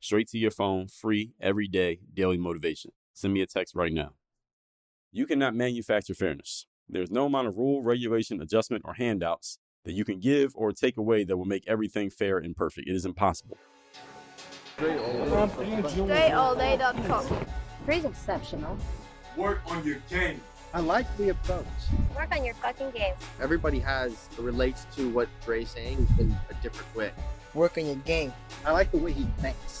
Straight to your phone, free, every day, daily motivation. Send me a text right now. You cannot manufacture fairness. There's no amount of rule, regulation, adjustment, or handouts that you can give or take away that will make everything fair and perfect. It is impossible. DreAllDay.com. Dre's exceptional. Work on your game. I like the approach. Work on your fucking game. Everybody relates to what Dre's saying in a different way. Work on your game. I like the way he thinks.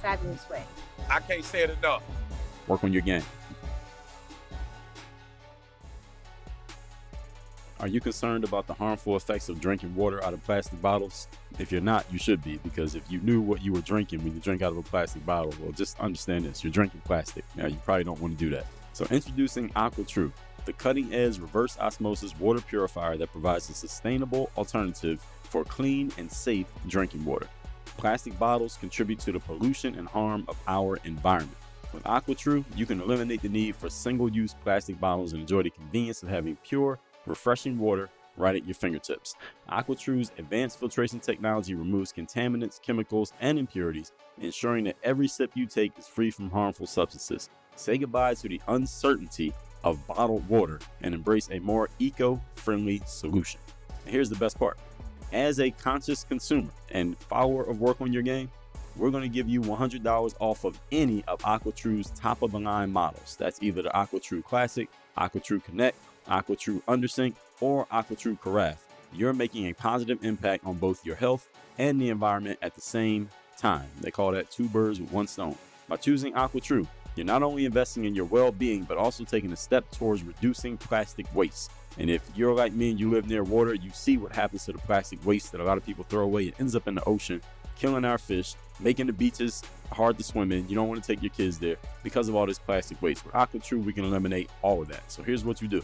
fabulous way. I can't say it enough. Work on your game. Are you concerned about the harmful effects of drinking water out of plastic bottles? If you're not, you should be, because if you knew what you were drinking when you drink out of a plastic bottle, well, just understand this, you're drinking plastic. Now, you probably don't want to do that. So introducing AquaTru, the cutting-edge reverse osmosis water purifier that provides a sustainable alternative for clean and safe drinking water. Plastic bottles contribute to the pollution and harm of our environment. With AquaTru, you can eliminate the need for single-use plastic bottles and enjoy the convenience of having pure, refreshing water right at your fingertips. AquaTru's advanced filtration technology removes contaminants, chemicals, and impurities, ensuring that every sip you take is free from harmful substances. Say goodbye to the uncertainty of bottled water and embrace a more eco-friendly solution. And here's the best part. As a conscious consumer and follower of Work On Your Game, we're going to give you $100 off of any of AquaTru's top-of-the-line models. That's either the AquaTru Classic, AquaTru Connect, AquaTru Undersink, or AquaTru Carafe. You're making a positive impact on both your health and the environment at the same time. They call that two birds with one stone. By choosing AquaTru, you're not only investing in your well-being, but also taking a step towards reducing plastic waste. And if you're like me and you live near water, you see what happens to the plastic waste that a lot of people throw away. It ends up in the ocean, killing our fish, making the beaches hard to swim in. You don't want to take your kids there because of all this plastic waste. With AquaTru, we can eliminate all of that. So here's what you do.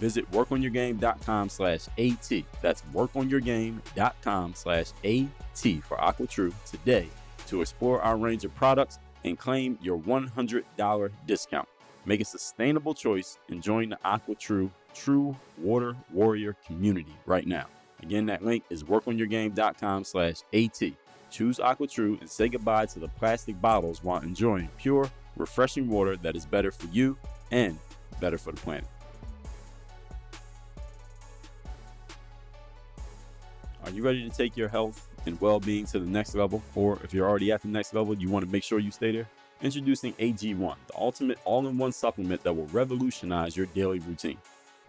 Visit workonyourgame.com/AT. That's workonyourgame.com/AT for AquaTru today to explore our range of products and claim your $100 discount. Make a sustainable choice and join the AquaTru True Water Warrior community right now. Again, that link is workonyourgame.com/AT. Choose AquaTru and say goodbye to the plastic bottles while enjoying pure, refreshing water that is better for you and better for the planet. Are you ready to take your health and well-being to the next level? Or if you're already at the next level, you want to make sure you stay there? Introducing AG1, the ultimate all-in-one supplement that will revolutionize your daily routine.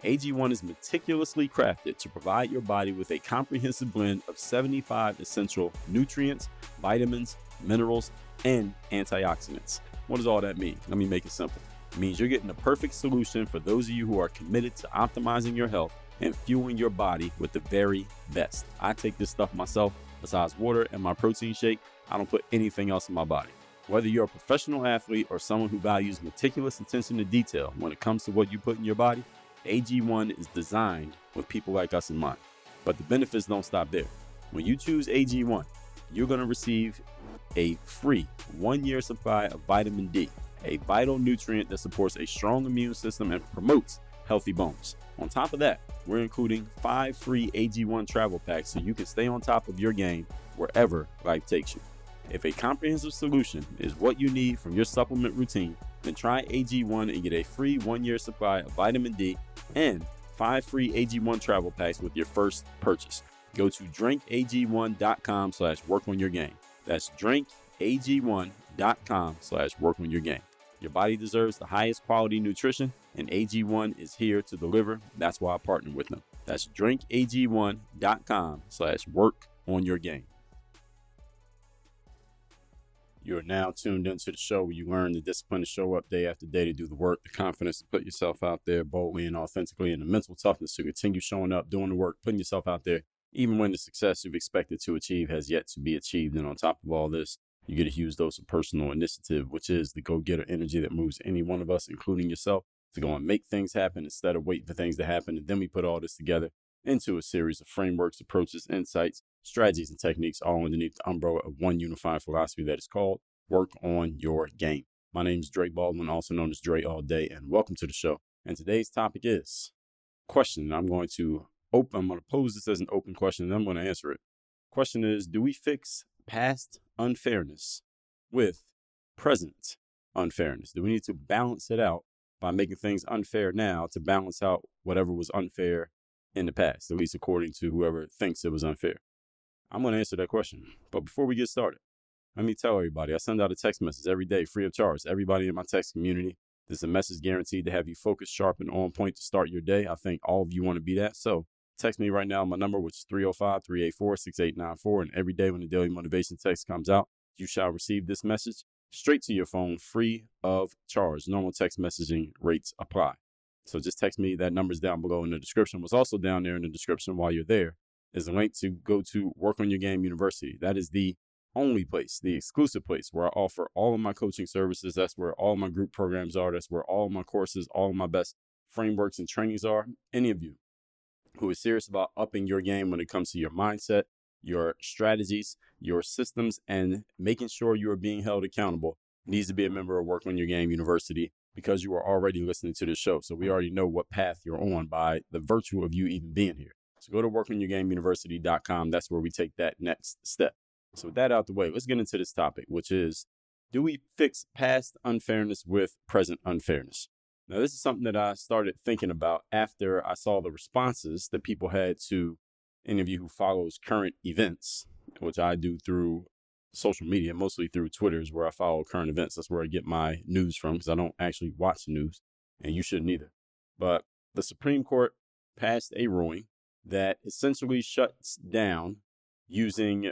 AG1 is meticulously crafted to provide your body with a comprehensive blend of 75 essential nutrients, vitamins, minerals, and antioxidants. What does all that mean? Let me make it simple. It means you're getting the perfect solution for those of you who are committed to optimizing your health and fueling your body with the very best. I take this stuff myself. Besides water and my protein shake, I don't put anything else in my body. Whether you're a professional athlete or someone who values meticulous attention to detail when it comes to what you put in your body, AG1 is designed with people like us in mind. But the benefits don't stop there. When you choose AG1, you're going to receive a free 1-year supply of vitamin D, a vital nutrient that supports a strong immune system and promotes healthy bones. On top of that, we're including 5 free AG1 travel packs so you can stay on top of your game wherever life takes you. If a comprehensive solution is what you need from your supplement routine, then try AG1 and get a free 1-year supply of vitamin D and 5 free AG1 travel packs with your first purchase. Go to drinkag1.com/workonyourgame. That's drinkag1.com DreAllDay.com/workonyourgame. Your body deserves the highest quality nutrition, and AG1 is here to deliver. That's why I partner with them. That's drinkag1.com/workonyourgame. You are now tuned into the show where you learn the discipline to show up day after day to do the work, the confidence to put yourself out there boldly and authentically, and the mental toughness to continue showing up, doing the work, putting yourself out there, even when the success you've expected to achieve has yet to be achieved. And on top of all this, you get a huge dose of personal initiative, which is the go-getter energy that moves any one of us, including yourself, to go and make things happen instead of waiting for things to happen. And then we put all this together into a series of frameworks, approaches, insights, strategies, and techniques, all underneath the umbrella of one unified philosophy that is called Work On Your Game. My name is Dre Baldwin, also known as Dre All Day, and welcome to the show. And today's topic is question. I'm going to pose this as an open question, and I'm going to answer it. Question is, do we fix past unfairness with present unfairness? Do we need to balance it out by making things unfair now to balance out whatever was unfair in the past, at least according to whoever thinks it was unfair? I'm going to answer that question. But before we get started, let me tell everybody, I send out a text message every day, free of charge. Everybody in my text community, this is a message guaranteed to have you focused, sharp, and on point to start your day. I think all of you want to be that. So text me right now on my number, which is 305-384-6894. And every day when the daily motivation text comes out, you shall receive this message straight to your phone, free of charge. Normal text messaging rates apply. So just text me. That number's down below in the description. What's also down there in the description while you're there is a link to go to Work On Your Game University. That is the only place, the exclusive place where I offer all of my coaching services. That's where all my group programs are. That's where all my courses, all my best frameworks and trainings are. Any of you who is serious about upping your game when it comes to your mindset, your strategies, your systems, and making sure you are being held accountable needs to be a member of Work On Your Game University, because you are already listening to this show. So we already know what path you're on by the virtue of you even being here. So go to workonyourgameuniversity.com. That's where we take that next step. So with that out the way, let's get into this topic, which is, do we fix past unfairness with present unfairness? Now, this is something that I started thinking about after I saw the responses that people had to any of you who follows current events, which I do through social media, mostly through Twitter is where I follow current events. That's where I get my news from, because I don't actually watch the news, and you shouldn't either. But the Supreme Court passed a ruling that essentially shuts down using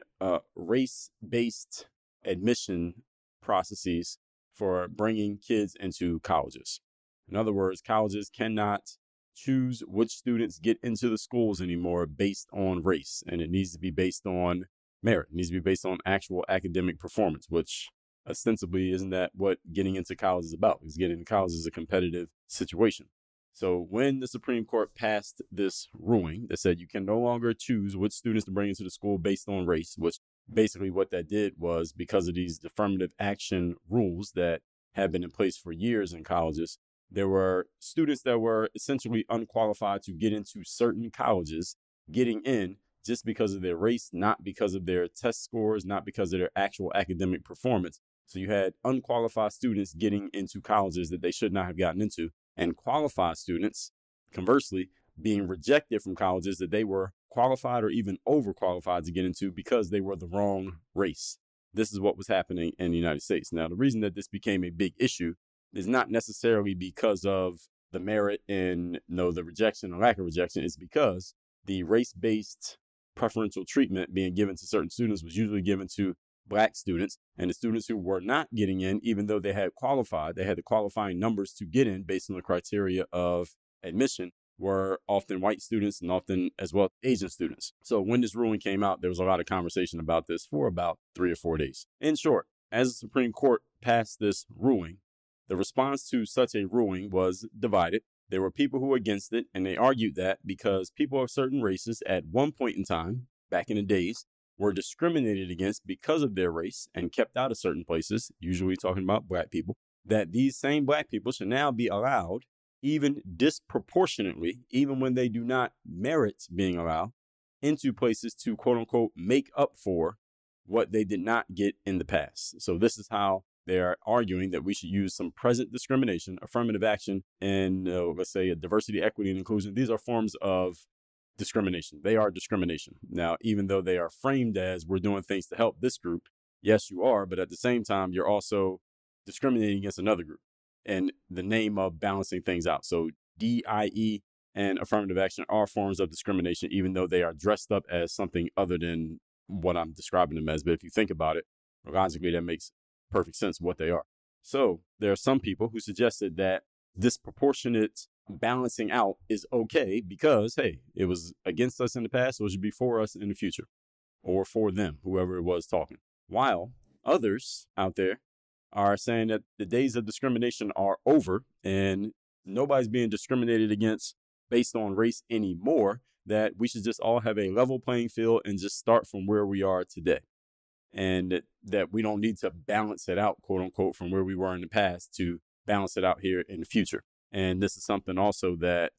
race-based admission processes for bringing kids into colleges. In other words, colleges cannot choose which students get into the schools anymore based on race. And it needs to be based on merit. It needs to be based on actual academic performance, which ostensibly isn't that what getting into college is about, because getting into college is a competitive situation. So when the Supreme Court passed this ruling that said you can no longer choose which students to bring into the school based on race, which basically what that did was, because of these affirmative action rules that have been in place for years in colleges, there were students that were essentially unqualified to get into certain colleges getting in just because of their race, not because of their test scores, not because of their actual academic performance. So you had unqualified students getting into colleges that they should not have gotten into, and qualified students, conversely, being rejected from colleges that they were qualified or even overqualified to get into because they were the wrong race. This is what was happening in the United States. Now, the reason that this became a big issue is not necessarily because of the merit and the rejection or lack of rejection. It's because the race-based preferential treatment being given to certain students was usually given to Black students, and the students who were not getting in, even though they had qualified, they had the qualifying numbers to get in based on the criteria of admission, were often white students and often as well Asian students. So when this ruling came out, there was a lot of conversation about this for about 3 or 4 days. In short, as the Supreme Court passed this ruling, the response to such a ruling was divided. There were people who were against it, and they argued that because people of certain races at one point in time, back in the days, were discriminated against because of their race and kept out of certain places, usually talking about Black people, that these same Black people should now be allowed, even disproportionately, even when they do not merit being allowed, into places to, quote unquote, make up for what they did not get in the past. So this is how they are arguing that we should use some present discrimination, affirmative action, and let's say a diversity, equity, and inclusion. These are forms of discrimination. They are discrimination. Now, even though they are framed as we're doing things to help this group, Yes, you are. But at the same time, you're also discriminating against another group in the name of balancing things out. So DIE and affirmative action are forms of discrimination, even though they are dressed up as something other than what I'm describing them as. But if you think about it, logically, that makes perfect sense what they are. So there are some people who suggested that disproportionate balancing out is okay because, hey, it was against us in the past, so it should be for us in the future, or for them, whoever it was talking. While others out there are saying that the days of discrimination are over and nobody's being discriminated against based on race anymore, that we should just all have a level playing field and just start from where we are today. And that we don't need to balance it out, quote unquote, from where we were in the past to balance it out here in the future. And this is something also that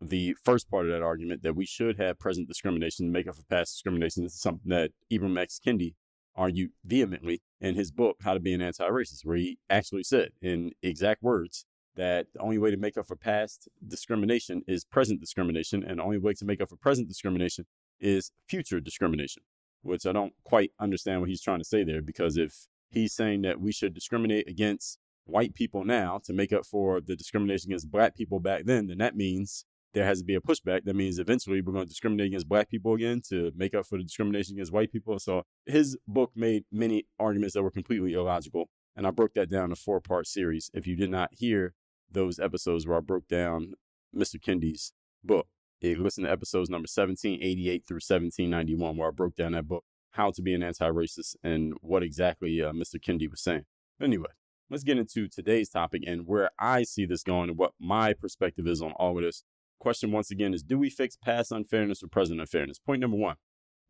the first part of that argument, that we should have present discrimination to make up for past discrimination. This is something that Ibram X. Kendi argued vehemently in his book, How to Be an Antiracist, where he actually said in exact words that the only way to make up for past discrimination is present discrimination. And the only way to make up for present discrimination is future discrimination, which I don't quite understand what he's trying to say there, because if he's saying that we should discriminate against white people now to make up for the discrimination against black people back then that means there has to be a pushback. That means eventually we're going to discriminate against black people again to make up for the discrimination against white people. So his book made many arguments that were completely illogical. And I broke that down in a 4-part series. If you did not hear those episodes where I broke down Mr. Kendi's book, you listen to episodes number 1788 through 1791, where I broke down that book, How to Be an Anti-Racist, and what exactly Mr. Kendi was saying. Anyway, let's get into today's topic and where I see this going and what my perspective is on all of this. Question once again is, do we fix past unfairness or present unfairness? Point number one.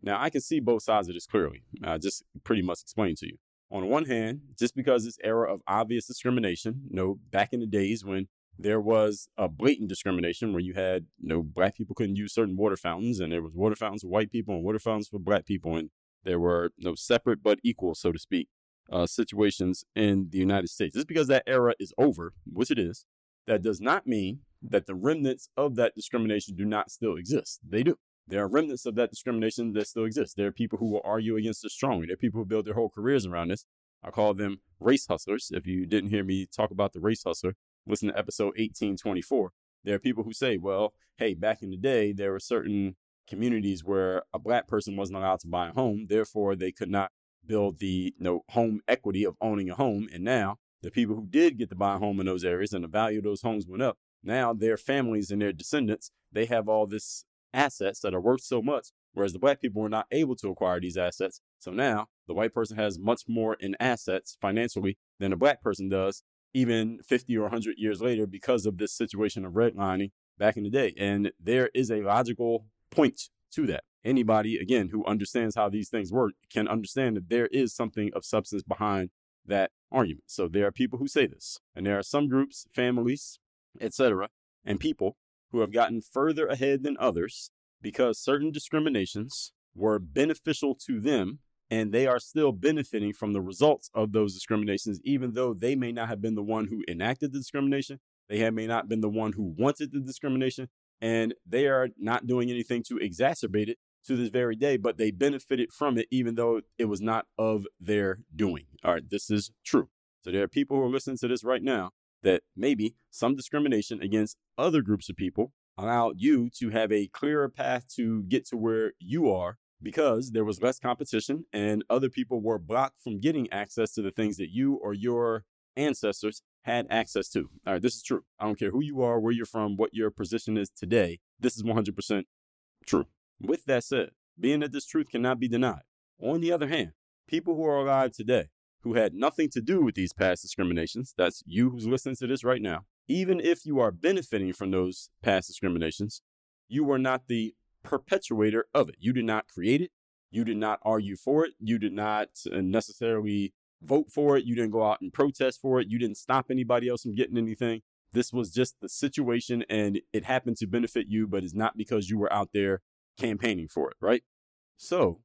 Now, I can see both sides of this clearly. I just pretty much explained to you. On the one hand, just because this era of obvious discrimination, back in the days when there was a blatant discrimination where you had, black people couldn't use certain water fountains, and there was water fountains for white people and water fountains for black people. And there were separate but equal, so to speak, situations in the United States. Just because that era is over, which it is, that does not mean that the remnants of that discrimination do not still exist. They do. There are remnants of that discrimination that still exist. There are people who will argue against it strongly. There are people who build their whole careers around this. I call them race hustlers. If you didn't hear me talk about the race hustler, listen to episode 1824. There are people who say, well, hey, back in the day, there were certain communities where a black person wasn't allowed to buy a home. Therefore, they could not build the home equity of owning a home. And now the people who did get to buy a home in those areas and the value of those homes went up. Now their families and their descendants, they have all this assets that are worth so much, whereas the black people were not able to acquire these assets. So now the white person has much more in assets financially than a black person does, even 50 or 100 years later, because of this situation of redlining back in the day. And there is a logical point to that. Anybody, again, who understands how these things work can understand that there is something of substance behind that argument. So there are people who say this, and there are some groups, families, etc., and people who have gotten further ahead than others because certain discriminations were beneficial to them, and they are still benefiting from the results of those discriminations, even though they may not have been the one who enacted the discrimination. They may not have been the one who wanted the discrimination, and they are not doing anything to exacerbate it to this very day, but they benefited from it, even though it was not of their doing. All right, this is true. So there are people who are listening to this right now that maybe some discrimination against other groups of people allowed you to have a clearer path to get to where you are, because there was less competition and other people were blocked from getting access to the things that you or your ancestors had access to. All right, this is true. I don't care who you are, where you're from, what your position is today. This is 100% true. With that said, being that this truth cannot be denied, on the other hand, people who are alive today who had nothing to do with these past discriminations, that's you who's listening to this right now, even if you are benefiting from those past discriminations, you were not the perpetuator of it. You did not create it. You did not argue for it. You did not necessarily vote for it. You didn't go out and protest for it. You didn't stop anybody else from getting anything. This was just the situation, and it happened to benefit you, but it's not because you were out there campaigning for it, right? So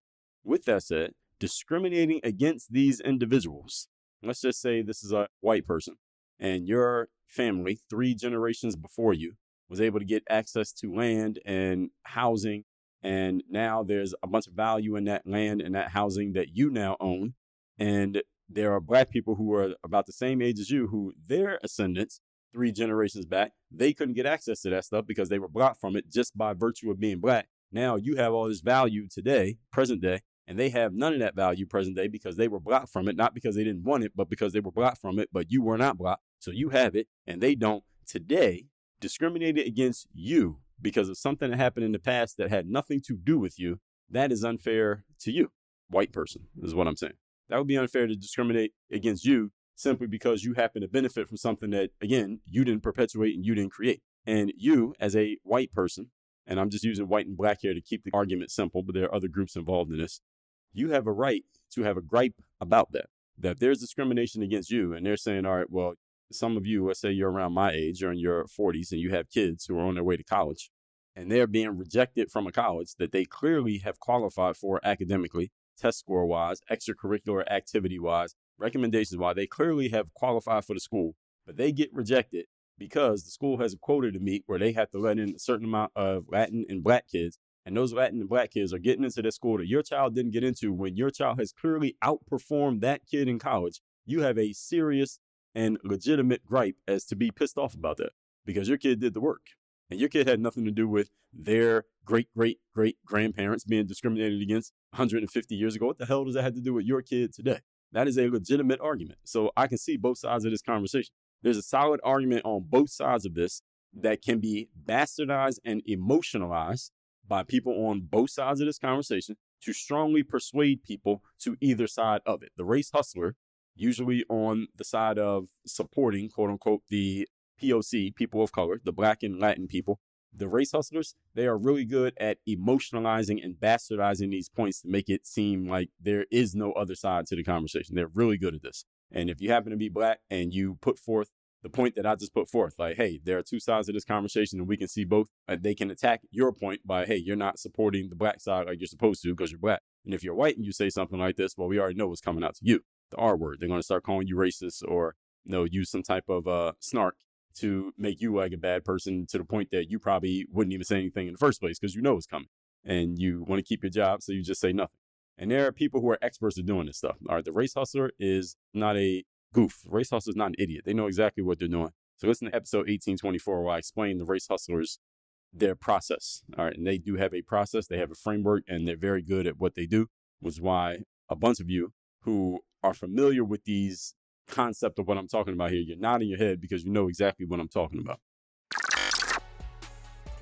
with that said, discriminating against these individuals, let's just say this is a white person and your family 3 generations before you was able to get access to land and housing. And now there's a bunch of value in that land and that housing that you now own. And there are black people who are about the same age as you, who their ascendants, 3 generations back, they couldn't get access to that stuff because they were blocked from it just by virtue of being black. Now you have all this value today, present day, and they have none of that value present day because they were blocked from it, not because they didn't want it, but because they were blocked from it, but you were not blocked. So you have it and they don't. Today, discriminated against you because of something that happened in the past that had nothing to do with you, that is unfair to you. White person is what I'm saying. That would be unfair to discriminate against you simply because you happen to benefit from something that, again, you didn't perpetuate and you didn't create. And you, as a white person, and I'm just using white and black here to keep the argument simple, but there are other groups involved in this, you have a right to have a gripe about that. That if there's discrimination against you and they're saying, all right, well, some of you, let's say you're around my age, you're in your 40s and you have kids who are on their way to college and they're being rejected from a college that they clearly have qualified for academically, test score wise, extracurricular activity wise, recommendations wise, they clearly have qualified for the school, but they get rejected because the school has a quota to meet where they have to let in a certain amount of Latin and black kids. And those Latin and black kids are getting into the school that your child didn't get into when your child has clearly outperformed that kid in college. You have a serious and legitimate gripe as to be pissed off about that because your kid did the work and your kid had nothing to do with their great-great-great-grandparents being discriminated against 150 years ago. What the hell does that have to do with your kid today? That is a legitimate argument. So I can see both sides of this conversation. There's a solid argument on both sides of this that can be bastardized and emotionalized by people on both sides of this conversation to strongly persuade people to either side of it. The race hustler, usually on the side of supporting, quote unquote, the POC, people of color, the black and Latin people, the race hustlers, they are really good at emotionalizing and bastardizing these points to make it seem like there is no other side to the conversation. They're really good at this. And if you happen to be black and you put forth the point that I just put forth, like, hey, there are two sides to this conversation and we can see both. They can attack your point by, hey, you're not supporting the black side like you're supposed to because you're black. And if you're white and you say something like this, well, we already know what's coming out to you. The R word. They're going to start calling you racist or, you know, use some type of snark to make you like a bad person to the point that you probably wouldn't even say anything in the first place because you know it's coming and you want to keep your job. So you just say nothing. And there are people who are experts at doing this stuff. All right. The race hustler is not a goof. The race hustler is not an idiot. They know exactly what they're doing. So listen to episode 1824 where I explain the race hustlers, their process. All right. And they do have a process. They have a framework and they're very good at what they do, which is why a bunch of you who are familiar with these concept of what I'm talking about here, you're nodding your head because you know exactly what I'm talking about.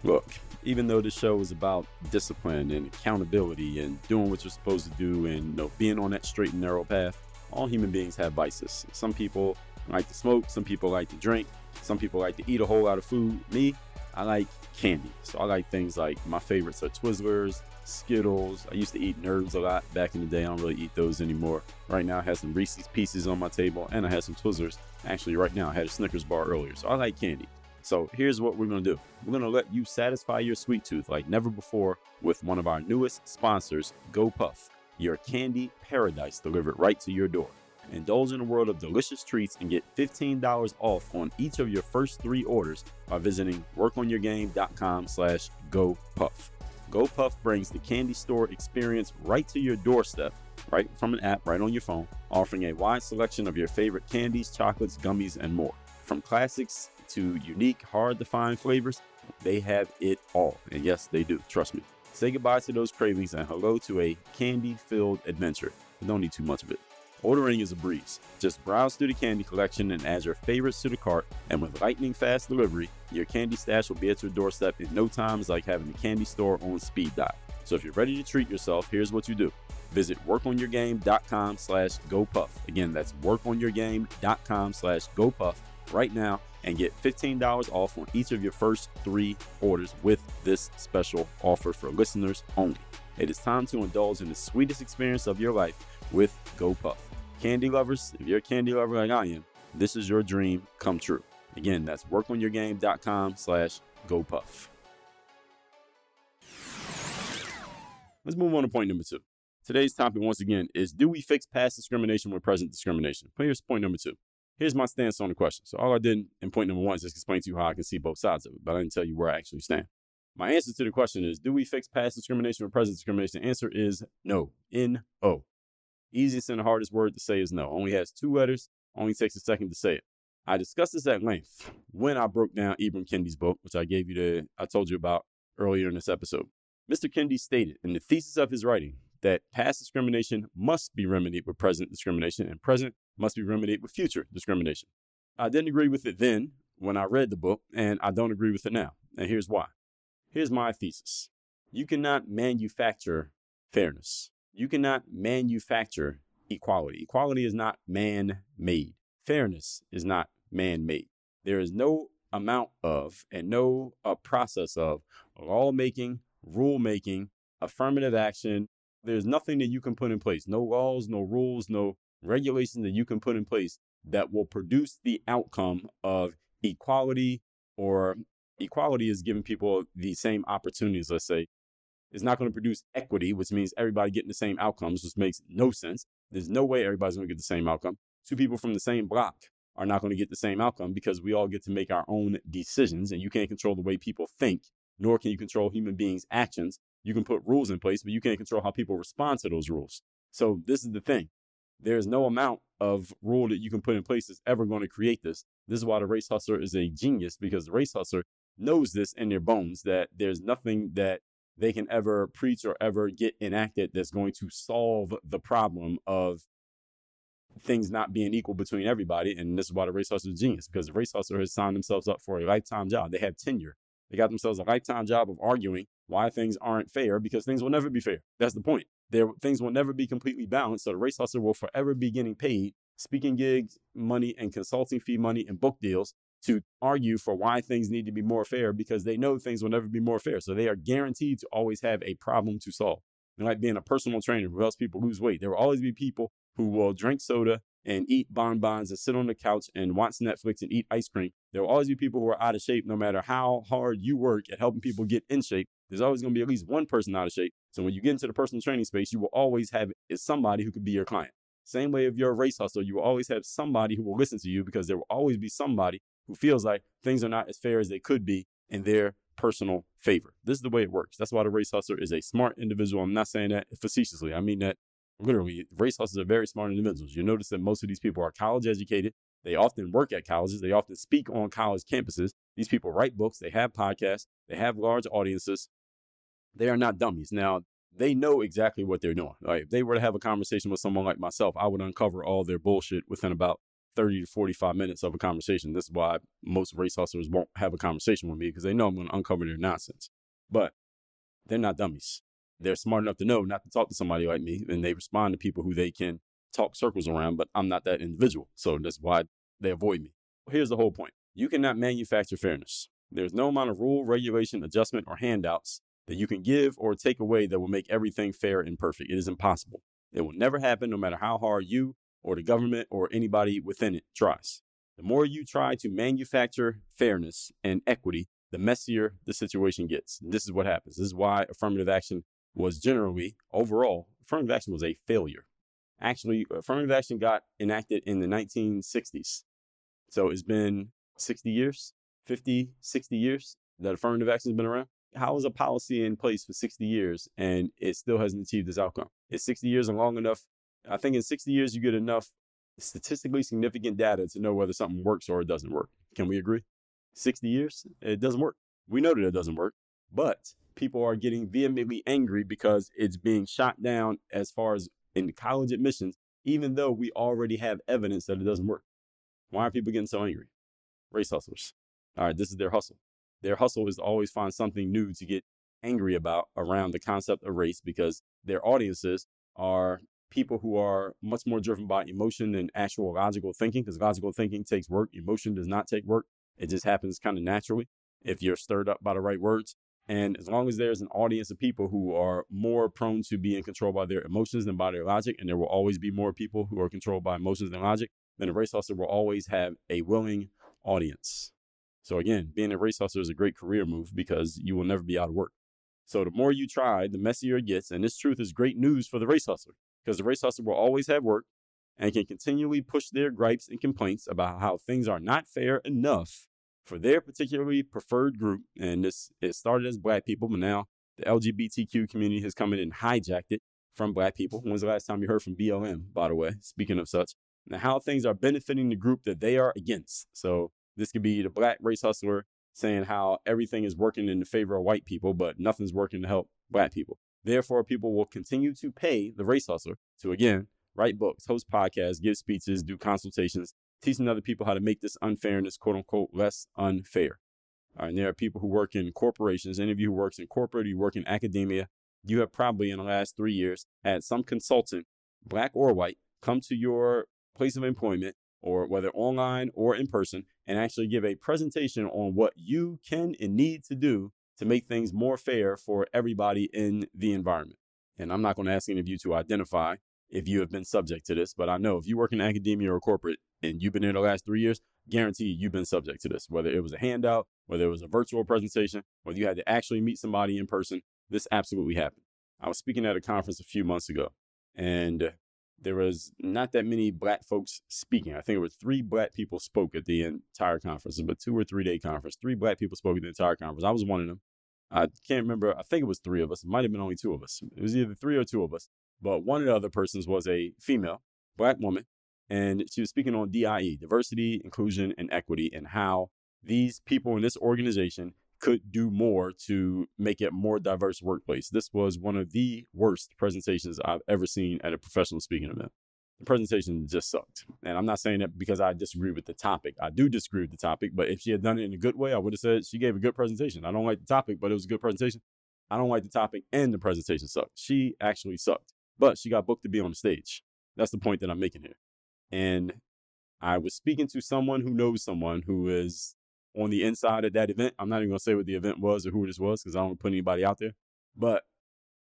Look, even though this show is about discipline and accountability and doing what you're supposed to do and, you know, being on that straight and narrow path, all human beings have vices. Some people like to smoke. Some people like to drink. Some people like to eat a whole lot of food. Me, I like candy. So I like things like, my favorites are Twizzlers, Skittles. I used to eat Nerds a lot back in the day. I don't really eat those anymore. Right now I have some Reese's Pieces on my table and I have some Twizzlers. Actually, right now I had a Snickers bar earlier. So I like candy. So here's what we're going to do. We're going to let you satisfy your sweet tooth like never before with one of our newest sponsors, GoPuff, your candy paradise delivered right to your door. Indulge in a world of delicious treats and get $15 off on each of your first 3 orders by visiting workonyourgame.com/GoPuff. GoPuff brings the candy store experience right to your doorstep, right from an app, right on your phone, offering a wide selection of your favorite candies, chocolates, gummies, and more. From classics to unique, hard-to-find flavors, they have it all. And yes, they do. Trust me. Say goodbye to those cravings and hello to a candy-filled adventure. You don't need too much of it. Ordering is a breeze. Just browse through the candy collection and add your favorites to the cart. And with lightning-fast delivery, your candy stash will be at your doorstep in no time. It's like having a candy store on speed dial. So if you're ready to treat yourself, here's what you do. Visit workonyourgame.com/GoPuff. Again, that's workonyourgame.com/GoPuff right now and get $15 off on each of your first 3 orders with this special offer for listeners only. It is time to indulge in the sweetest experience of your life with GoPuff. Candy lovers, if you're a candy lover like I am, this is your dream come true. Again, that's workonyourgame.com/GoPuff. Let's move on to point number 2. Today's topic, once again, is do we fix past discrimination with present discrimination? Here's point number 2. Here's my stance on the question. So all I did in point number 1 is just explain to you how I can see both sides of it, but I didn't tell you where I actually stand. My answer to the question is, do we fix past discrimination with present discrimination? The answer is no, N-O. Easiest and the hardest word to say is no. Only has two letters. Only takes a second to say it. I discussed this at length when I broke down Ibram Kendi's book, which I told you about earlier in this episode. Mr. Kendi stated in the thesis of his writing that past discrimination must be remedied with present discrimination and present must be remedied with future discrimination. I didn't agree with it then when I read the book, and I don't agree with it now. And here's why. Here's my thesis. You cannot manufacture fairness. You cannot manufacture equality. Equality is not man-made. Fairness is not man-made. There is no amount of and no process of lawmaking, rulemaking, affirmative action. There's nothing that you can put in place. No laws, no rules, no regulations that you can put in place that will produce the outcome of equality, or equality is giving people the same opportunities, let's say. It's not going to produce equity, which means everybody getting the same outcomes, which makes no sense. There's no way everybody's going to get the same outcome. Two people from the same block are not going to get the same outcome because we all get to make our own decisions, and you can't control the way people think, nor can you control human beings' actions. You can put rules in place, but you can't control how people respond to those rules. So this is the thing. There is no amount of rule that you can put in place that's ever going to create this. This is why the race hustler is a genius, because the race hustler knows this in their bones, that there's nothing that they can ever preach or ever get enacted that's going to solve the problem of things not being equal between everybody. And this is why the race hustler is genius, because the race hustler has signed themselves up for a lifetime job. They have tenure. They got themselves a lifetime job of arguing why things aren't fair, because things will never be fair. That's the point. Things will never be completely balanced. So the race hustler will forever be getting paid speaking gigs, money, and consulting fee money and book deals to argue for why things need to be more fair, because they know things will never be more fair. So they are guaranteed to always have a problem to solve. And like being a personal trainer who helps people lose weight, there will always be people who will drink soda and eat bonbons and sit on the couch and watch Netflix and eat ice cream. There will always be people who are out of shape no matter how hard you work at helping people get in shape. There's always going to be at least one person out of shape. So when you get into the personal training space, you will always have somebody who could be your client. Same way if you're a race hustler, you will always have somebody who will listen to you, because there will always be somebody who feels like things are not as fair as they could be in their personal favor. This is the way it works. That's why the race hustler is a smart individual. I'm not saying that facetiously. I mean that literally. Race hustlers are very smart individuals. You notice that most of these people are college educated. They often work at colleges. They often speak on college campuses. These people write books. They have podcasts. They have large audiences. They are not dummies. Now, they know exactly what they're doing. Like, if they were to have a conversation with someone like myself, I would uncover all their bullshit within about 30 to 45 minutes of a conversation. This is why most race hustlers won't have a conversation with me, because they know I'm going to uncover their nonsense. But they're not dummies. They're smart enough to know not to talk to somebody like me, and they respond to people who they can talk circles around, but I'm not that individual. So that's why they avoid me. Here's the whole point. You cannot manufacture fairness. There's no amount of rule, regulation, adjustment, or handouts that you can give or take away that will make everything fair and perfect. It is impossible. It will never happen, no matter how hard you or the government or anybody within it tries. The more you try to manufacture fairness and equity, the messier the situation gets. And this is what happens. This is why affirmative action was affirmative action was a failure. Actually, affirmative action got enacted in the 1960s. So it's been 60 years that affirmative action has been around. How is a policy in place for 60 years and it still hasn't achieved this outcome? Is 60 years long enough? I think in 60 years, you get enough statistically significant data to know whether something works or it doesn't work. Can we agree? 60 years, it doesn't work. We know that it doesn't work, but people are getting vehemently angry because it's being shot down as far as in college admissions, even though we already have evidence that it doesn't work. Why are people getting so angry? Race hustlers. All right, this is their hustle. Their hustle is to always find something new to get angry about around the concept of race, because their audiences are people who are much more driven by emotion than actual logical thinking, because logical thinking takes work. Emotion does not take work. It just happens kind of naturally if you're stirred up by the right words. And as long as there's an audience of people who are more prone to being controlled by their emotions than by their logic, and there will always be more people who are controlled by emotions than logic, then a race hustler will always have a willing audience. So again, being a race hustler is a great career move, because you will never be out of work. So the more you try, the messier it gets. And this truth is great news for the race hustler, because the race hustler will always have work and can continually push their gripes and complaints about how things are not fair enough for their particularly preferred group. And this, it started as black people, but now the LGBTQ community has come in and hijacked it from Black people. When's the last time you heard from BLM, by the way, speaking of such, and how things are benefiting the group that they are against. So this could be the Black race hustler saying how everything is working in the favor of white people, but nothing's working to help Black people. Therefore, people will continue to pay the race hustler to, again, write books, host podcasts, give speeches, do consultations, teaching other people how to make this unfairness, quote unquote, less unfair. All right, and there are people who work in corporations. Any of you who works in corporate, you work in academia, you have probably in the last 3 years had some consultant, Black or white, come to your place of employment, or whether online or in person, and actually give a presentation on what you can and need to do to make things more fair for everybody in the environment. And I'm not going to ask any of you to identify if you have been subject to this, but I know if you work in academia or corporate and you've been there the last 3 years, guarantee you've been subject to this, whether it was a handout, whether it was a virtual presentation, whether you had to actually meet somebody in person. This absolutely happened. I was speaking at a conference a few months ago, and there was not that many Black folks speaking. I think it was 3 Black people spoke at the entire conference. It was a 2 or 3 day conference. 3 Black people spoke at the entire conference. I was one of them. I can't remember. I think it was 3 of us. It might have been only 2 of us. It was either 3 or 2 of us. But one of the other persons was a female Black woman, and she was speaking on DIE, diversity, inclusion, and equity, and how these people in this organization could do more to make it more diverse workplace. This was one of the worst presentations I've ever seen at a professional speaking event. The presentation just sucked. And I'm not saying that because I disagree with the topic. I do disagree with the topic, but if she had done it in a good way, I would have said she gave a good presentation. I don't like the topic, but it was a good presentation. I don't like the topic and the presentation sucked. She actually sucked, but she got booked to be on the stage. That's the point that I'm making here. And I was speaking to someone who knows someone who is on the inside at that event. I'm not even going to say what the event was or who this was because I don't want to put anybody out there. But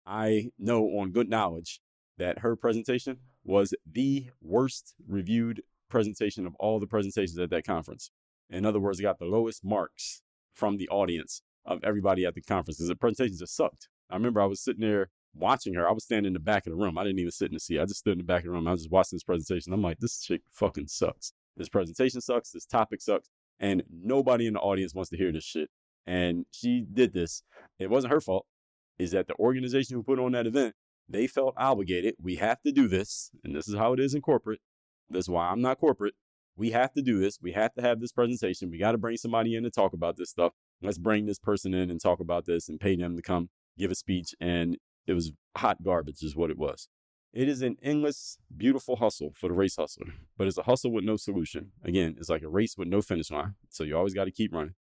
I know on good knowledge that her presentation was the worst reviewed presentation of all the presentations at that conference. In other words, it got the lowest marks from the audience of everybody at the conference because the presentation just sucked. I remember I was sitting there watching her. I was standing in the back of the room. I didn't even sit in the seat. I just stood in the back of the room. I was just watching this presentation. I'm like, this chick fucking sucks. This presentation sucks. This topic sucks. And nobody in the audience wants to hear this shit. And she did this. It wasn't her fault. Is that the organization who put on that event, they felt obligated. We have to do this. And this is how it is in corporate. That's why I'm not corporate. We have to do this. We have to have this presentation. We got to bring somebody in to talk about this stuff. Let's bring this person in and talk about this and pay them to come give a speech. And it was hot garbage is what it was. It is an endless, beautiful hustle for the race hustler, but it's a hustle with no solution. Again, it's like a race with no finish line. So you always got to keep running.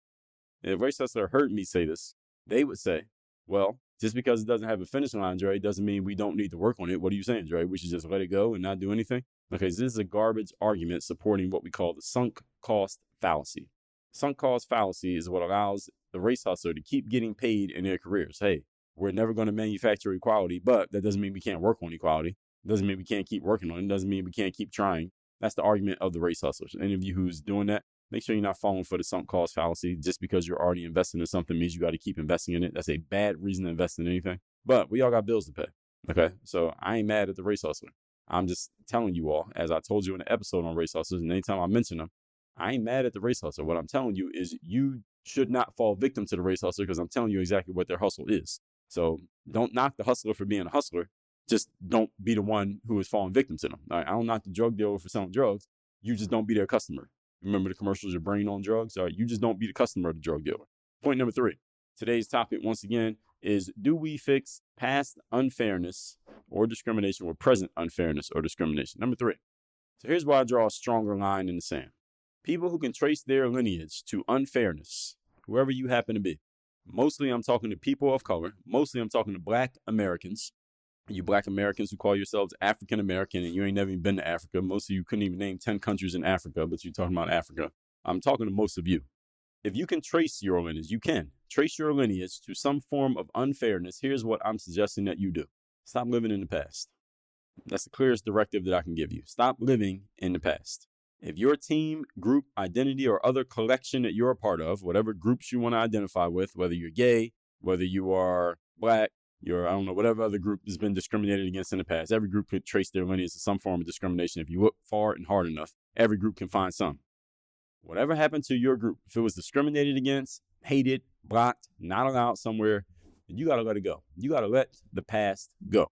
And if race hustler heard me say this, they would say, well, just because it doesn't have a finish line, Dre, doesn't mean we don't need to work on it. What are you saying, Dre? We should just let it go and not do anything? Okay, so this is a garbage argument supporting what we call the sunk cost fallacy. Sunk cost fallacy is what allows the race hustler to keep getting paid in their careers. Hey, we're never going to manufacture equality, but that doesn't mean we can't work on equality. It doesn't mean we can't keep working on it. It doesn't mean we can't keep trying. That's the argument of the race hustlers. Any of you who's doing that, make sure you're not falling for the sunk cost fallacy. Just because you're already investing in something means you got to keep investing in it. That's a bad reason to invest in anything. But we all got bills to pay. Okay. So I ain't mad at the race hustler. I'm just telling you all, as I told you in the episode on race hustlers, and anytime I mention them, I ain't mad at the race hustler. What I'm telling you is you should not fall victim to the race hustler because I'm telling you exactly what their hustle is. So don't knock the hustler for being a hustler. Just don't be the one who is falling victim to them. All right, I don't knock the drug dealer for selling drugs. You just don't be their customer. Remember the commercials, your brain on drugs? All right, you just don't be the customer of the drug dealer. Point number 3. Today's topic, once again, is do we fix past unfairness or discrimination with present unfairness or discrimination? Number 3. So here's why I draw a stronger line in the sand. People who can trace their lineage to unfairness, whoever you happen to be. Mostly I'm talking to people of color. Mostly I'm talking to Black Americans. You Black Americans who call yourselves African American and you ain't never even been to Africa. Most of you couldn't even name 10 countries in Africa, but you're talking about Africa. I'm talking to most of you. If you can trace your lineage, you can trace your lineage to some form of unfairness. Here's what I'm suggesting that you do. Stop living in the past. That's the clearest directive that I can give you. Stop living in the past. If your team, group, identity, or other collection that you're a part of, whatever groups you want to identify with, whether you're gay, whether you are Black, you're, I don't know, whatever other group has been discriminated against in the past, every group could trace their lineage to some form of discrimination. If you look far and hard enough, every group can find some. Whatever happened to your group, if it was discriminated against, hated, blocked, not allowed somewhere, you got to let it go. You got to let the past go.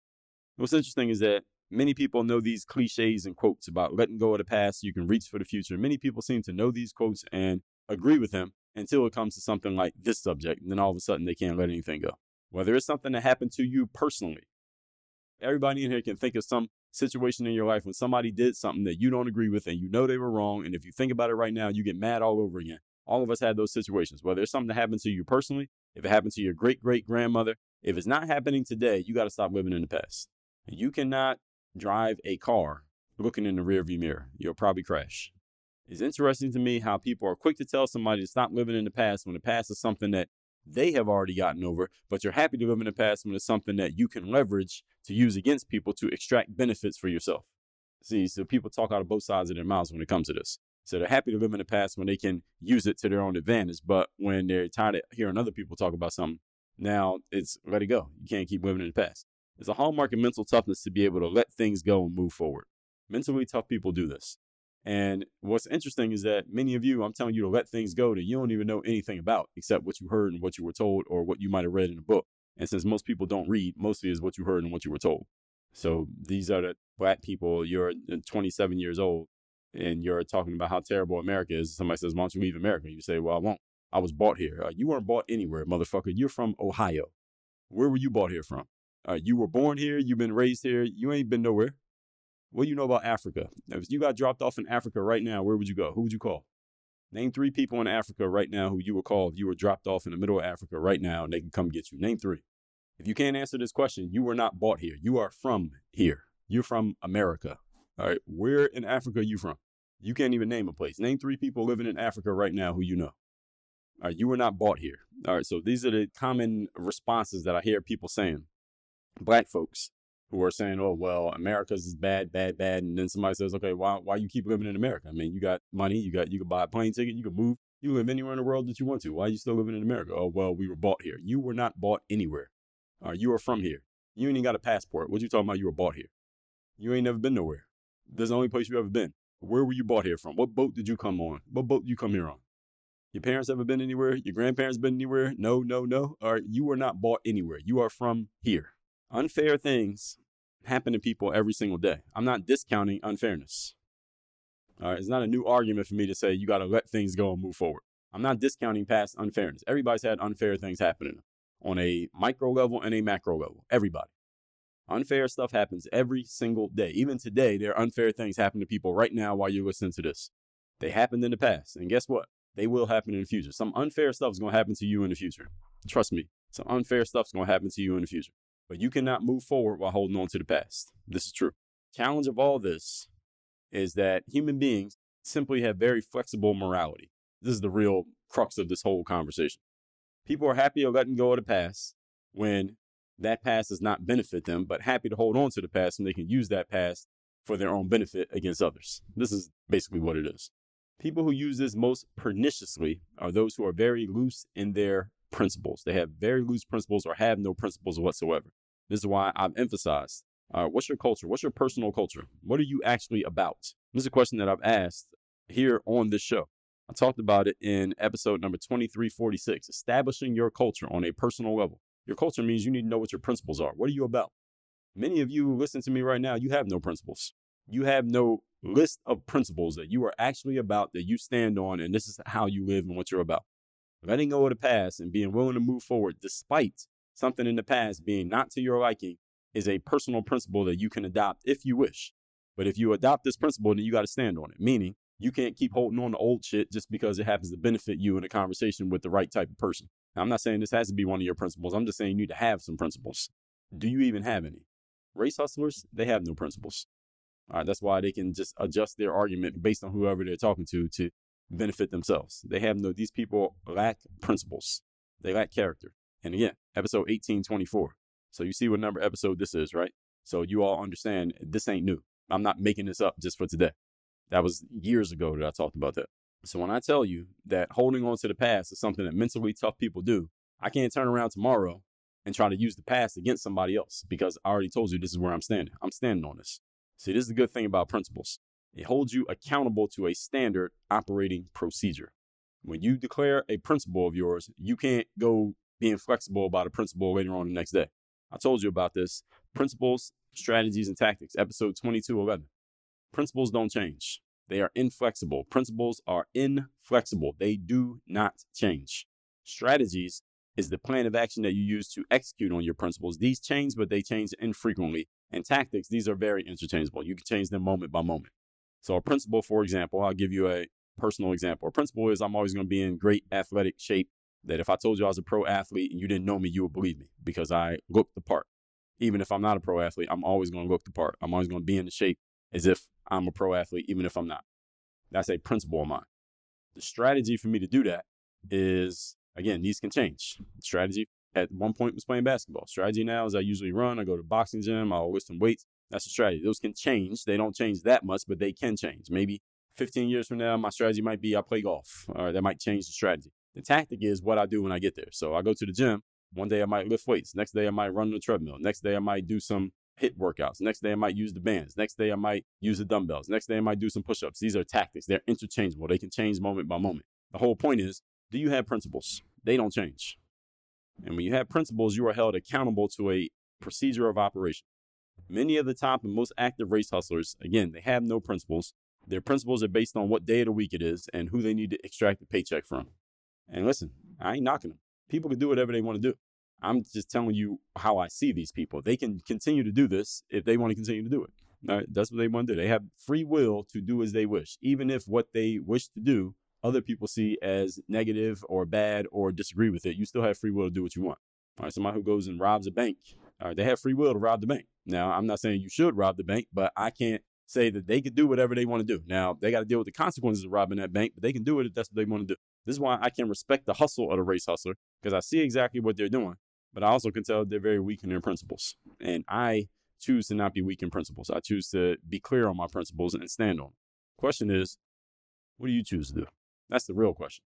What's interesting is that many people know these cliches and quotes about letting go of the past so you can reach for the future. Many people seem to know these quotes and agree with them until it comes to something like this subject. And then all of a sudden they can't let anything go. Whether it's something that happened to you personally. Everybody in here can think of some situation in your life when somebody did something that you don't agree with and you know they were wrong. And if you think about it right now, you get mad all over again. All of us had those situations, whether it's something that happened to you personally, if it happened to your great-great-grandmother, if it's not happening today, you got to stop living in the past. You cannot drive a car looking in the rearview mirror. You'll probably crash. It's interesting to me how people are quick to tell somebody to stop living in the past when the past is something that they have already gotten over, but you're happy to live in the past when it's something that you can leverage to use against people to extract benefits for yourself. See, so people talk out of both sides of their mouths when it comes to this. So they're happy to live in the past when they can use it to their own advantage. But when they're tired of hearing other people talk about something, now it's let it go. You can't keep living in the past. It's a hallmark of mental toughness to be able to let things go and move forward. Mentally tough people do this. And what's interesting is that many of you, I'm telling you to let things go that you don't even know anything about except what you heard and what you were told or what you might have read in a book. And since most people don't read, mostly is what you heard and what you were told. So these are the black people. You're 27 years old. And you're talking about how terrible America is. Somebody says, why don't you leave America? You say, well, I won't. I was bought here. You weren't bought anywhere, motherfucker. You're from Ohio. Where were you bought here from? You were born here. You've been raised here. You ain't been nowhere. What do you know about Africa? If you got dropped off in Africa right now, where would you go? Who would you call? Name three people in Africa right now who you would call if you were dropped off in the middle of Africa right now and they can come get you. Name three. If you can't answer this question, you were not bought here. You are from here. You're from America. All right. Where in Africa are you from? You can't even name a place. Name three people living in Africa right now who you know. All right. You were not bought here. All right. So these are the common responses that I hear people saying. Black folks who are saying, oh, well, America's is bad, bad, bad. And then somebody says, OK, why you keep living in America? I mean, you got money. You can buy a plane ticket. You can move. You live anywhere in the world that you want to. Why are you still living in America? Oh, well, we were bought here. You were not bought anywhere. All right. You are from here. You ain't even got a passport. What you talking about? You were bought here. You ain't never been nowhere. That's the only place you ever been. Where were you bought here from? What boat did you come on? What boat did you come here on? Your parents ever been anywhere? Your grandparents been anywhere? No, no, no. All right. You were not bought anywhere. You are from here. Unfair things happen to people every single day. I'm not discounting unfairness. All right. It's not a new argument for me to say you got to let things go and move forward. I'm not discounting past unfairness. Everybody's had unfair things happening on a micro level and a macro level. Everybody. Unfair stuff happens every single day. Even today, there are unfair things happening to people right now while you're listening to this. They happened in the past. And guess what? They will happen in the future. Some unfair stuff is going to happen to you in the future. Trust me. Some unfair stuff is going to happen to you in the future. But you cannot move forward while holding on to the past. This is true. Challenge of all this is that human beings simply have very flexible morality. This is the real crux of this whole conversation. People are happy of letting go of the past when that past does not benefit them, but happy to hold on to the past and they can use that past for their own benefit against others. This is basically what it is. People who use this most perniciously are those who are very loose in their principles. They have very loose principles or have no principles whatsoever. This is why I've emphasized, what's your culture? What's your personal culture? What are you actually about? This is a question that I've asked here on this show. I talked about it in episode number 2346, establishing your culture on a personal level. Your culture means you need to know what your principles are. What are you about? Many of you listen to me right now. You have no principles. You have no list of principles that you are actually about, that you stand on. And this is how you live and what you're about. Letting go of the past and being willing to move forward despite something in the past being not to your liking is a personal principle that you can adopt if you wish. But if you adopt this principle, then you got to stand on it. Meaning you can't keep holding on to old shit just because it happens to benefit you in a conversation with the right type of person. I'm not saying this has to be one of your principles. I'm just saying you need to have some principles. Do you even have any? Race hustlers, they have no principles. All right, that's why they can just adjust their argument based on whoever they're talking to benefit themselves. They have no, these people lack principles. They lack character. And again, episode 1824. So you see what number episode this is, right? So you all understand this ain't new. I'm not making this up just for today. That was years ago that I talked about that. So when I tell you that holding on to the past is something that mentally tough people do, I can't turn around tomorrow and try to use the past against somebody else because I already told you this is where I'm standing. I'm standing on this. See, this is the good thing about principles. It holds you accountable to a standard operating procedure. When you declare a principle of yours, you can't go being flexible about a principle later on the next day. I told you about this. Principles Strategies and Tactics, episode 2211. Principles don't change. They are inflexible. Principles are inflexible. They do not change. Strategies is the plan of action that you use to execute on your principles. These change, but they change infrequently. And tactics, these are very interchangeable. You can change them moment by moment. So a principle, for example, I'll give you a personal example. A principle is I'm always going to be in great athletic shape, that if I told you I was a pro athlete and you didn't know me, you would believe me because I look the part. Even if I'm not a pro athlete, I'm always going to look the part. I'm always going to be in the shape as if I'm a pro athlete, even if I'm not. That's a principle of mine. The strategy for me to do that is, again, these can change. Strategy at one point was playing basketball. Strategy now is I usually run, I go to the boxing gym, I'll lift some weights. That's a strategy. Those can change. They don't change that much, but they can change. Maybe 15 years from now, my strategy might be I play golf. All right, that might change the strategy. The tactic is what I do when I get there. So I go to the gym. One day I might lift weights. Next day I might run on the treadmill. Next day I might do some HIIT workouts. Next day I might use the bands. Next day I might use the dumbbells. Next day I might do some push-ups. These are tactics. They're interchangeable. They can change moment by moment. The whole point is, do you have principles? They don't change. And when you have principles, you are held accountable to a procedure of operation. Many of the top and most active race hustlers, again, they have no principles. Their principles are based on what day of the week it is and who they need to extract the paycheck from. And listen, I ain't knocking them. People can do whatever they want to do. I'm just telling you how I see these people. They can continue to do this if they want to continue to do it. All right, that's what they want to do. They have free will to do as they wish, even if what they wish to do, other people see as negative or bad or disagree with it. You still have free will to do what you want. All right, somebody who goes and robs a bank, all right, they have free will to rob the bank. Now, I'm not saying you should rob the bank, but I can't say that they could do whatever they want to do. Now, they got to deal with the consequences of robbing that bank, but they can do it if that's what they want to do. This is why I can respect the hustle of the race hustler, because I see exactly what they're doing, but I also can tell they're very weak in their principles. And I choose to not be weak in principles. I choose to be clear on my principles and stand on them. Question is, what do you choose to do? That's the real question.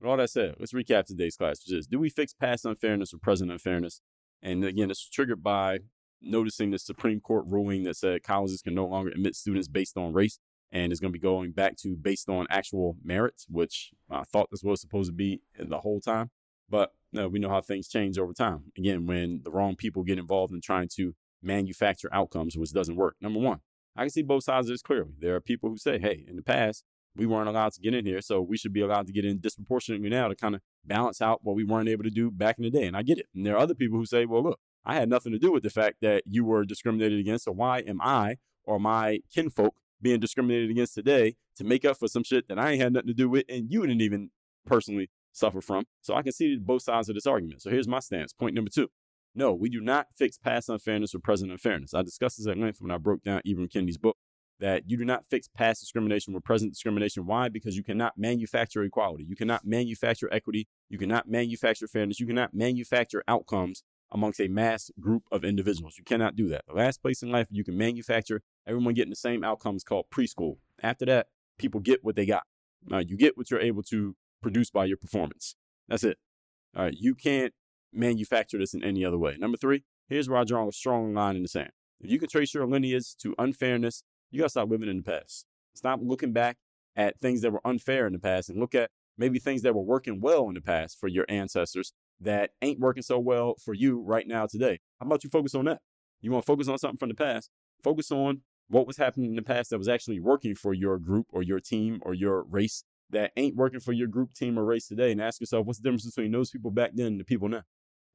With all that said, let's recap today's class, which is, do we fix past unfairness or present unfairness? And again, it's triggered by noticing the Supreme Court ruling that said colleges can no longer admit students based on race. And it's going to be going back to based on actual merits, which I thought this was supposed to be the whole time. But no, we know how things change over time. Again, when the wrong people get involved in trying to manufacture outcomes, which doesn't work. Number one, I can see both sides of this clearly. There are people who say, hey, in the past, we weren't allowed to get in here, so we should be allowed to get in disproportionately now to kind of balance out what we weren't able to do back in the day. And I get it. And there are other people who say, well, look, I had nothing to do with the fact that you were discriminated against. So why am I or my kinfolk being discriminated against today to make up for some shit that I ain't had nothing to do with and you didn't even personally suffer from? So I can see both sides of this argument. So here's my stance. Point number two. No, we do not fix past unfairness or present unfairness. I discussed this at length when I broke down Ibram Kendi's book that you do not fix past discrimination with present discrimination. Why? Because you cannot manufacture equality. You cannot manufacture equity. You cannot manufacture fairness. You cannot manufacture outcomes amongst a mass group of individuals. You cannot do that. The last place in life you can manufacture everyone getting the same outcomes called preschool. After that, people get what they got. Now, you get what you're able to produce by your performance. That's it. All right. You can't manufacture this in any other way. Number three, here's where I draw a strong line in the sand. If you can trace your lineage to unfairness, you got to stop living in the past. Stop looking back at things that were unfair in the past and look at maybe things that were working well in the past for your ancestors that ain't working so well for you right now today. How about you focus on that? You want to focus on something from the past? Focus on what was happening in the past that was actually working for your group or your team or your race that ain't working for your group, team, or race today. And ask yourself, what's the difference between those people back then and the people now?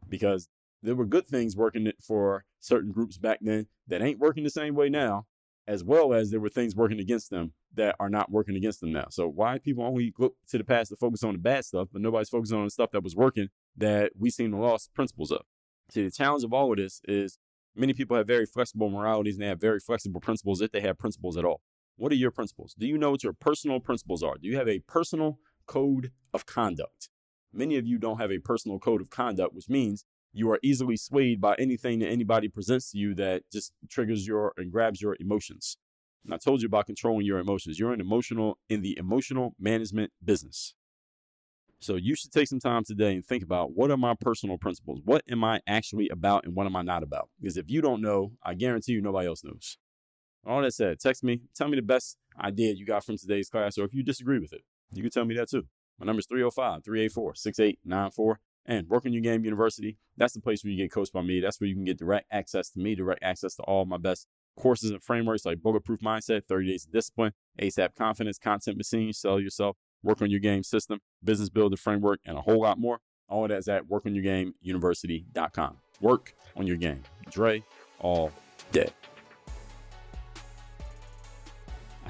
Because there were good things working for certain groups back then that ain't working the same way now, as well as there were things working against them that are not working against them now. So why people only look to the past to focus on the bad stuff, but nobody's focusing on the stuff that was working that we seem to lose principles of? See, the challenge of all of this is many people have very flexible moralities and they have very flexible principles if they have principles at all. What are your principles? Do you know what your personal principles are? Do you have a personal code of conduct? Many of you don't have a personal code of conduct, which means you are easily swayed by anything that anybody presents to you that just triggers your and grabs your emotions. And I told you about controlling your emotions. You're in the emotional management business. So you should take some time today and think about, what are my personal principles? What am I actually about and what am I not about? Because if you don't know, I guarantee you nobody else knows. All that said, text me. Tell me the best idea you got from today's class, or if you disagree with it, you can tell me that too. My number is 305-384-6894. and Work On Your Game University. That's the place where you get coached by me. That's where you can get direct access to me, direct access to all my best courses and frameworks like Bulletproof Mindset, 30 Days of Discipline, ASAP Confidence, Content Machine, Sell Yourself, Work On Your Game System, Business Builder Framework, and a whole lot more. All of that's at workonyourgameuniversity.com. Work on your game. Dre all day. I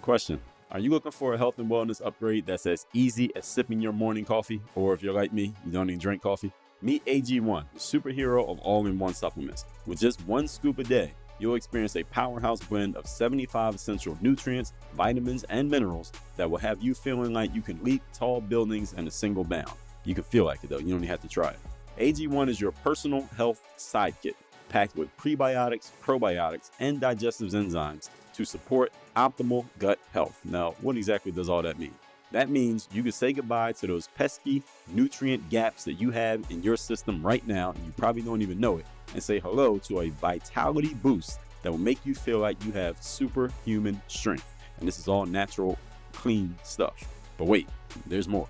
Question: are you looking for a health and wellness upgrade that's as easy as sipping your morning coffee? Or if you're like me, you don't even drink coffee? Meet AG1, the superhero of all-in-one supplements. With just one scoop a day, you'll experience a powerhouse blend of 75 essential nutrients, vitamins, and minerals that will have you feeling like you can leap tall buildings in a single bound. You can feel like it though, you don't even have to try it. AG1 is your personal health sidekick, packed with prebiotics, probiotics, and digestive enzymes to support optimal gut health. Now, what exactly does all that mean? That means you can say goodbye to those pesky nutrient gaps that you have in your system right now, and you probably don't even know it, and say hello to a vitality boost that will make you feel like you have superhuman strength. And this is all natural, clean stuff. But wait, there's more.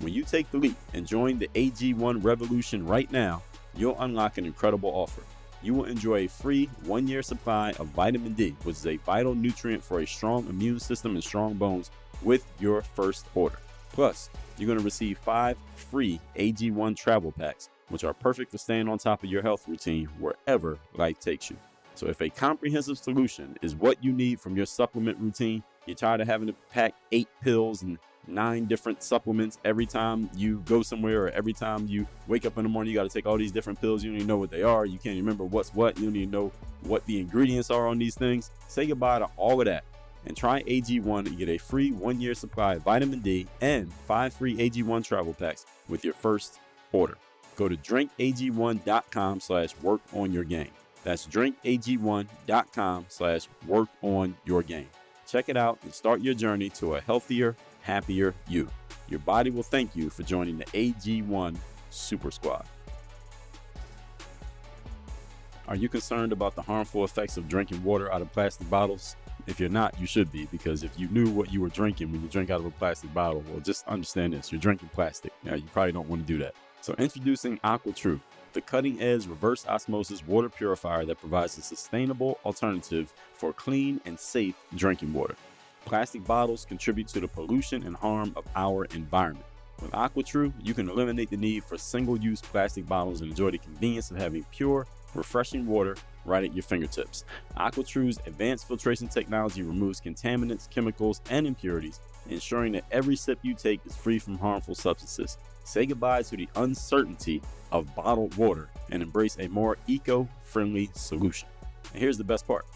When you take the leap and join the AG1 revolution right now, you'll unlock an incredible offer. You will enjoy a free 1-year supply of vitamin D, which is a vital nutrient for a strong immune system and strong bones, with your first order. Plus, you're going to receive 5 free AG1 travel packs, which are perfect for staying on top of your health routine wherever life takes you. So if a comprehensive solution is what you need from your supplement routine, you're tired of having to pack 8 pills and 9 different supplements every time you go somewhere, or every time you wake up in the morning, you got to take all these different pills. You don't even know what they are. You can't remember what's what. You don't even know what the ingredients are on these things. Say goodbye to all of that and try AG1 and get a free 1-year supply of vitamin D and 5 free AG1 travel packs with your first order. Go to drinkag1.com/workonyourgame. That's drinkag1.com/workonyourgame. Check it out and start your journey to a healthier, happier you. Your body will thank you for joining the AG1 Super Squad. Are you concerned about the harmful effects of drinking water out of plastic bottles? If you're not, you should be, because if you knew what you were drinking when you drink out of a plastic bottle, well, just understand this: you're drinking plastic. Now, you probably don't want to do that. So introducing AquaTru, the cutting-edge reverse osmosis water purifier that provides a sustainable alternative for clean and safe drinking water. Plastic bottles contribute to the pollution and harm of our environment. With AquaTru, you can eliminate the need for single-use plastic bottles and enjoy the convenience of having pure, refreshing water right at your fingertips. AquaTru's advanced filtration technology removes contaminants, chemicals, and impurities, ensuring that every sip you take is free from harmful substances. Say goodbye to the uncertainty of bottled water and embrace a more eco-friendly solution. And here's the best part.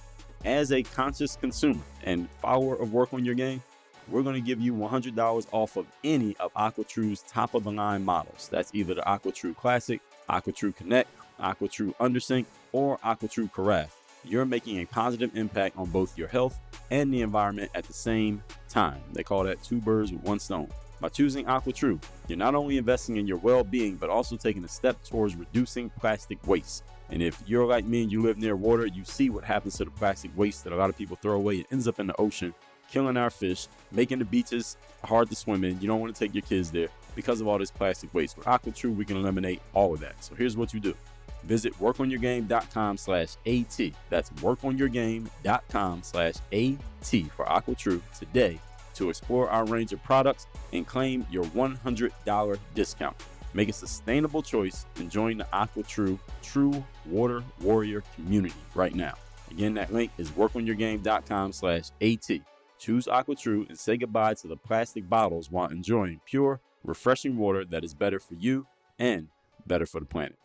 As a conscious consumer and follower of Work On Your Game, we're going to give you $100 off of any of AquaTru's top-of-the-line models. That's either the AquaTru Classic, AquaTru Connect, AquaTru Undersink, or AquaTru Carafe. You're making a positive impact on both your health and the environment at the same time. They call that 2 birds with 1 stone. By choosing AquaTru, you're not only investing in your well-being, but also taking a step towards reducing plastic waste. And if you're like me and you live near water, you see what happens to the plastic waste that a lot of people throw away. It ends up in the ocean, killing our fish, making the beaches hard to swim in. You don't want to take your kids there because of all this plastic waste. With AquaTru, we can eliminate all of that. So here's what you do. Visit workonyourgame.com/AT. That's workonyourgame.com/AT for AquaTru today, to explore our range of products and claim your $100 discount. Make a sustainable choice and join the AquaTru True Water Warrior community right now. Again, that link is workonyourgame.com/AT. Choose AquaTru and say goodbye to the plastic bottles while enjoying pure, refreshing water that is better for you and better for the planet.